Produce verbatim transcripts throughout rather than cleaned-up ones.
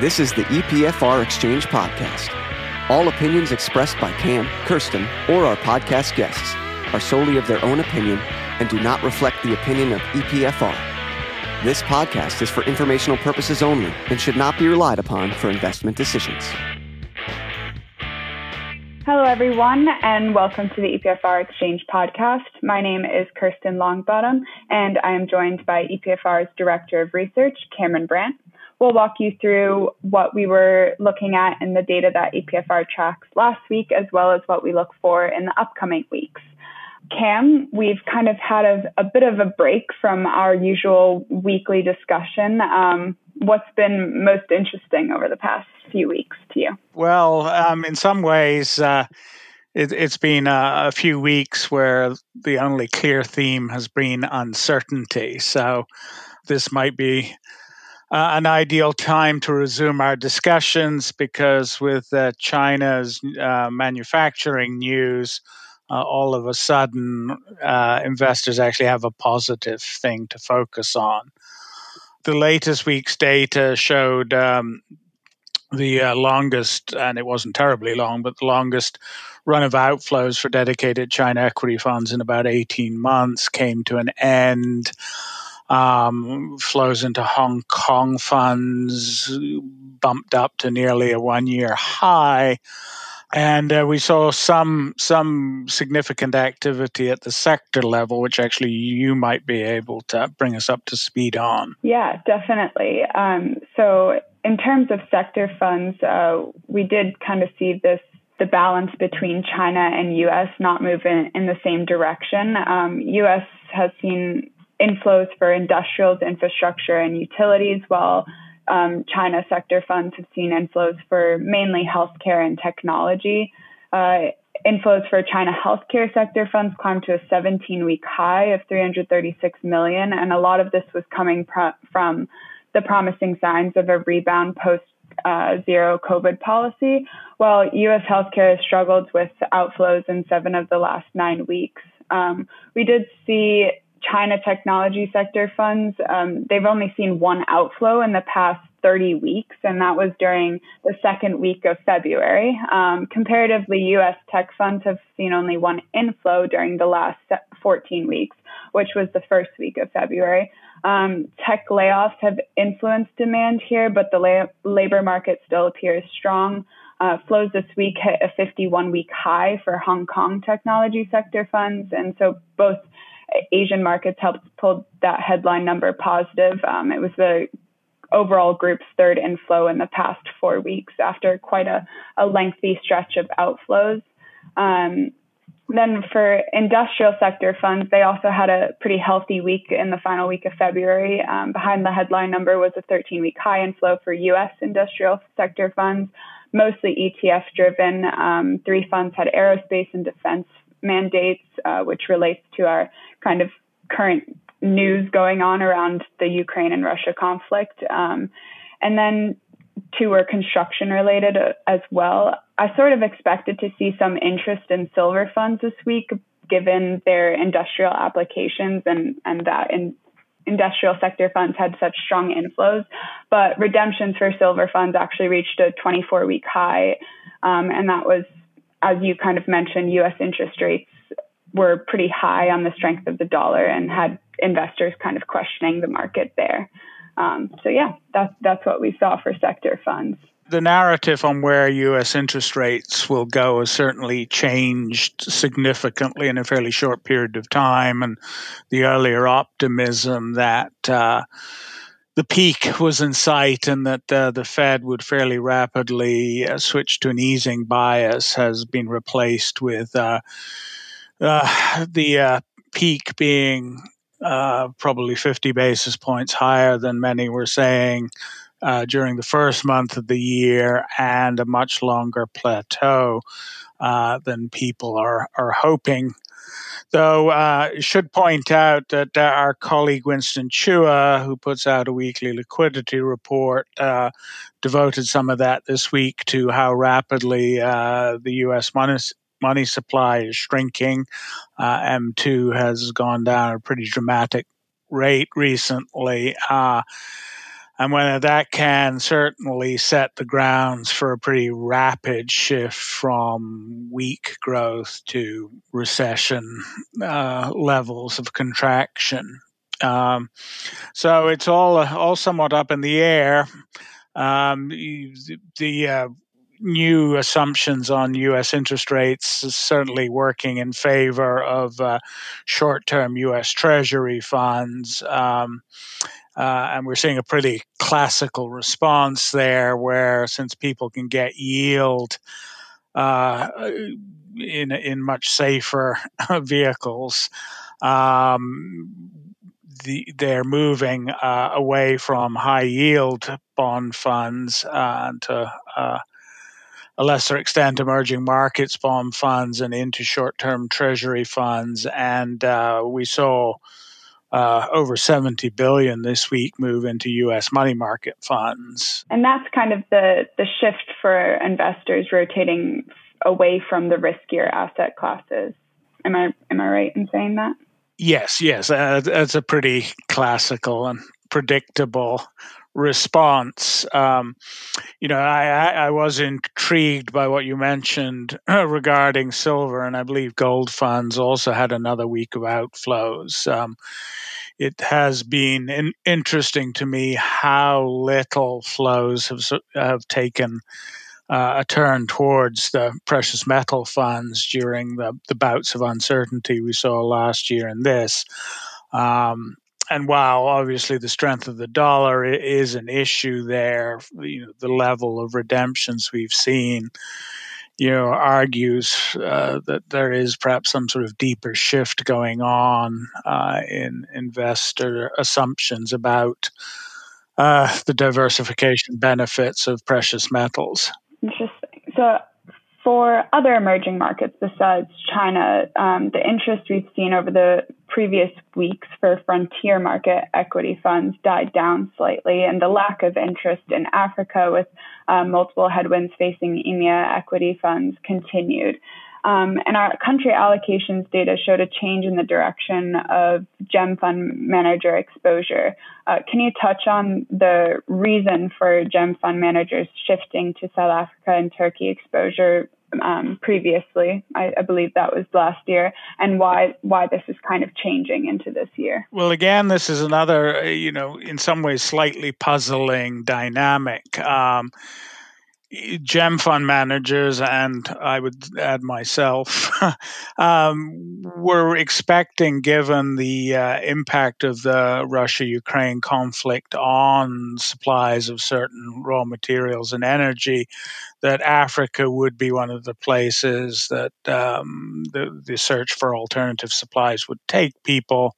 This is the E P F R Exchange Podcast. All opinions expressed by Cam, Kirsten, or our podcast guests are solely of their own opinion and do not reflect the opinion of E P F R. This podcast is for informational purposes only and should not be relied upon for investment decisions. Hello, everyone, and welcome to the E P F R Exchange Podcast. My name is Kirsten Longbottom, and I am joined by E P F R's Director of Research, Cameron Brandt. We'll walk you through what we were looking at in the data that E P F R tracks last week, as well as what we look for in the upcoming weeks. Cam, we've kind of had a, a bit of a break from our usual weekly discussion. Um, what's been most interesting over the past few weeks to you? Well, um, in some ways, uh, it, it's been a, a few weeks where the only clear theme has been uncertainty. So this might be Uh, an ideal time to resume our discussions because with uh, China's uh, manufacturing news, uh, all of a sudden uh, investors actually have a positive thing to focus on. The latest week's data showed um, the uh, longest, and it wasn't terribly long, but the longest run of outflows for dedicated China equity funds in about eighteen months came to an end. Um, flows into Hong Kong funds bumped up to nearly a one-year high. And uh, we saw some some significant activity at the sector level, which actually you might be able to bring us up to speed on. Yeah, definitely. Um, so in terms of sector funds, uh, we did kind of see this the balance between China and U S not moving in the same direction. Um, U S has seen inflows for industrials, infrastructure, and utilities, while um, China sector funds have seen inflows for mainly healthcare and technology. Uh, inflows for China healthcare sector funds climbed to a seventeen-week high of three hundred thirty-six million dollars, and a lot of this was coming pro- from the promising signs of a rebound post Uh, zero COVID policy, while U S healthcare has struggled with outflows in seven of the last nine weeks. Um, we did see China technology sector funds. Um, they've only seen one outflow in the past thirty weeks, and that was during the second week of February. Um, comparatively, U S tech funds have seen only one inflow during the last fourteen weeks, which was the first week of February. Um, tech layoffs have influenced demand here, but the la- labor market still appears strong. Uh, flows this week hit a fifty-one-week high for Hong Kong technology sector funds, and so both Asian markets helped pull that headline number positive. Um, it was the overall group's third inflow in the past four weeks after quite a, a lengthy stretch of outflows. Um, then for industrial sector funds, they also had a pretty healthy week in the final week of February. Um, behind the headline number was a thirteen-week high inflow for U S industrial sector funds, mostly E T F-driven. Um, three funds had aerospace and defense mandates, uh, which relates to our kind of current news going on around the Ukraine and Russia conflict. Um, and then two were construction related as well. I sort of expected to see some interest in silver funds this week, given their industrial applications and, and that in industrial sector funds had such strong inflows. But redemptions for silver funds actually reached a twenty-four-week high. Um, and that was, as you kind of mentioned, U S interest rates were pretty high on the strength of the dollar and had investors kind of questioning the market there. Um, so yeah, that's, that's what we saw for sector funds. The narrative on where U S interest rates will go has certainly changed significantly in a fairly short period of time. And the earlier optimism that uh, the peak was in sight and that uh, the Fed would fairly rapidly uh, switch to an easing bias has been replaced with uh, uh, the uh, peak being uh, probably fifty basis points higher than many were saying uh, during the first month of the year and a much longer plateau uh, than people are, are hoping. Though I uh, should point out that uh, our colleague Winston Chua, who puts out a weekly liquidity report, uh, devoted some of that this week to how rapidly uh, the U S money, money supply is shrinking. Uh, M two has gone down at a pretty dramatic rate recently. Uh, And whether that can certainly set the grounds for a pretty rapid shift from weak growth to recession uh, levels of contraction. Um, so it's all uh, all somewhat up in the air. Um, the the uh, new assumptions on U S interest rates is certainly working in favor of uh, short-term U S Treasury funds. Um, uh, and we're seeing a pretty classical response there where since people can get yield uh, in, in much safer vehicles, um, The, they're moving uh, away from high-yield bond funds uh, and to uh, a lesser extent emerging markets bond funds and into short-term treasury funds. And uh, we saw uh, over seventy billion dollars this week move into U S money market funds. And that's kind of the, the shift for investors rotating away from the riskier asset classes. Am I am I right in saying that? Yes, yes, uh, that's a pretty classical and predictable response. Um, you know, I, I was intrigued by what you mentioned regarding silver, and I believe gold funds also had another week of outflows. Um, it has been in- interesting to me how little flows have have taken Uh, a turn towards the precious metal funds during the, the bouts of uncertainty we saw last year and this. Um, and while obviously the strength of the dollar is an issue there, you know, the level of redemptions we've seen, you know, argues uh, that there is perhaps some sort of deeper shift going on uh, in investor assumptions about uh, the diversification benefits of precious metals. Interesting. So for other emerging markets besides China, um, the interest we've seen over the previous weeks for frontier market equity funds died down slightly, and the lack of interest in Africa with uh, multiple headwinds facing EMEA equity funds continued. Um, and our country allocations data showed a change in the direction of GEM fund manager exposure. Uh, can you touch on the reason for GEM fund managers shifting to South Africa and Turkey exposure um, previously? I, I believe that was last year, and why why this is kind of changing into this year. Well, again, this is another, you know, in some ways slightly puzzling dynamic. Um, GEM fund managers, and I would add myself, um, were expecting, given the uh, impact of the Russia-Ukraine conflict on supplies of certain raw materials and energy, that Africa would be one of the places that um, the, the search for alternative supplies would take people.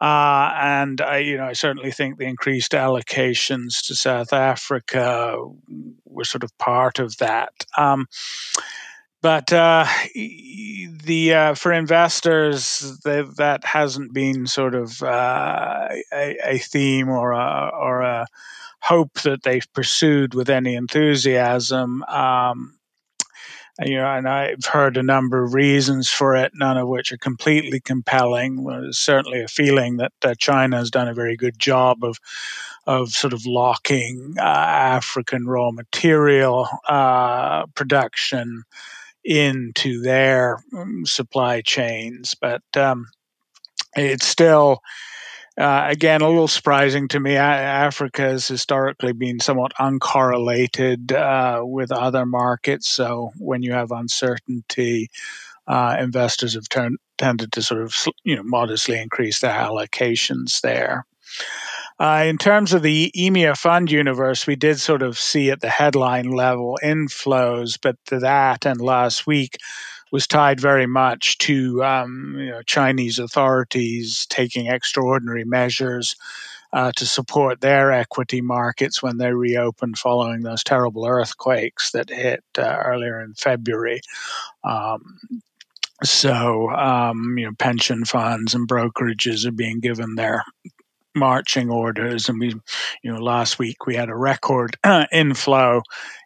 Uh, and I, you know, I certainly think the increased allocations to South Africa were sort of part of that. Um, but uh, the uh, for investors, the, that hasn't been sort of uh, a, a theme or a, or a hope that they've pursued with any enthusiasm. Um, You know, and I've heard a number of reasons for it, none of which are completely compelling. There's certainly a feeling that uh, China has done a very good job of of sort of locking uh, African raw material uh, production into their um, supply chains. But um, it's still... Uh, again, a little surprising to me. Africa has historically been somewhat uncorrelated uh, with other markets. So when you have uncertainty, uh, investors have turned, tended to sort of, you know, modestly increase their allocations there. Uh, in terms of the EMEA fund universe, we did sort of see at the headline level inflows, but that and last week was tied very much to um, you know, Chinese authorities taking extraordinary measures uh, to support their equity markets when they reopened following those terrible earthquakes that hit uh, earlier in February. Um, so, um, you know, pension funds and brokerages are being given their marching orders, and we, you know, last week we had a record uh, inflow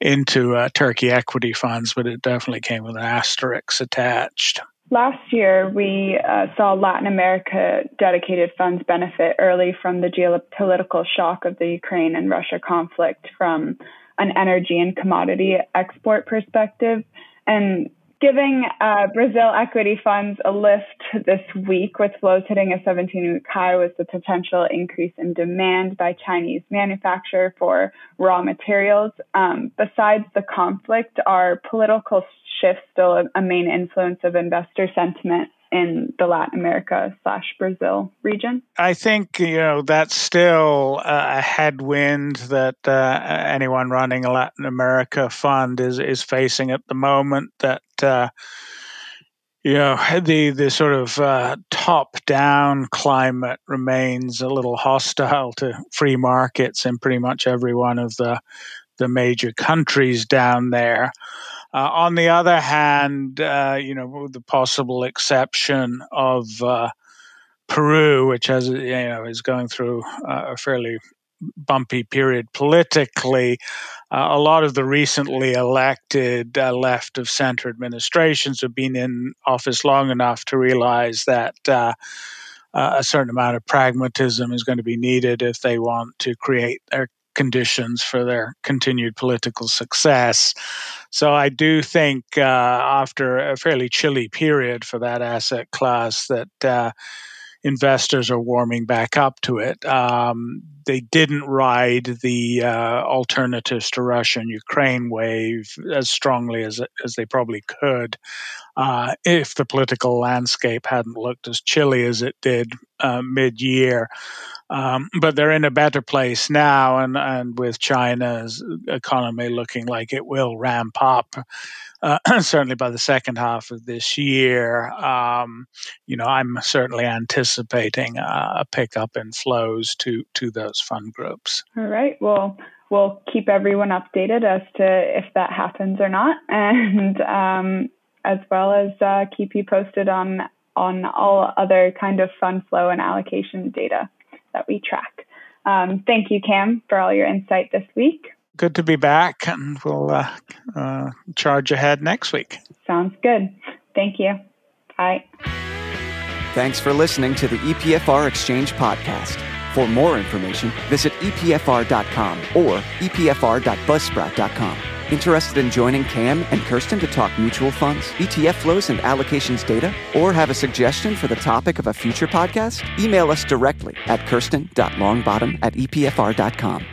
into uh, Turkey equity funds, but it definitely came with an asterisk attached. Last year, we uh, saw Latin America dedicated funds benefit early from the geopolitical shock of the Ukraine and Russia conflict from an energy and commodity export perspective. And giving uh, Brazil equity funds a lift this week with flows hitting a seventeen-week high was the potential increase in demand by Chinese manufacturer for raw materials. Um, besides the conflict, are political shifts still a, a main influence of investor sentiment in the Latin America slash Brazil region? I think, you know, that's still a headwind that uh, anyone running a Latin America fund is, is facing at the moment, that, uh, you know, the, the sort of uh, top-down climate remains a little hostile to free markets in pretty much every one of the the major countries down there. Uh, on the other hand, uh, you know, with the possible exception of uh, Peru, which has, you know, is going through uh, a fairly bumpy period politically, uh, a lot of the recently elected uh, left of center administrations have been in office long enough to realize that uh, uh, a certain amount of pragmatism is going to be needed if they want to create their conditions for their continued political success. So I do think uh, after a fairly chilly period for that asset class that uh, investors are warming back up to it. Um, they didn't ride the uh, alternatives to Russia and Ukraine wave as strongly as as they probably could uh, if the political landscape hadn't looked as chilly as it did uh, mid-year. Um, but they're in a better place now, and, and with China's economy looking like it will ramp up, uh, certainly by the second half of this year, um, you know, I'm certainly anticipating a, a pickup in flows to, to those fund groups. All right. Well, we'll keep everyone updated as to if that happens or not, and um, as well as uh, keep you posted on on all other kind of fund flow and allocation data that we track. Um, thank you, Cam, for all your insight this week. Good to be back, and we'll uh, uh, charge ahead next week. Sounds good. Thank you. Bye. Thanks for listening to the E P F R Exchange Podcast. For more information, visit E P F R dot com or E P F R dot buzzsprout dot com. Interested in joining Cam and Kirsten to talk mutual funds, E T F flows and allocations data, or have a suggestion for the topic of a future podcast? Email us directly at kirsten dot longbottom at E P F R dot com.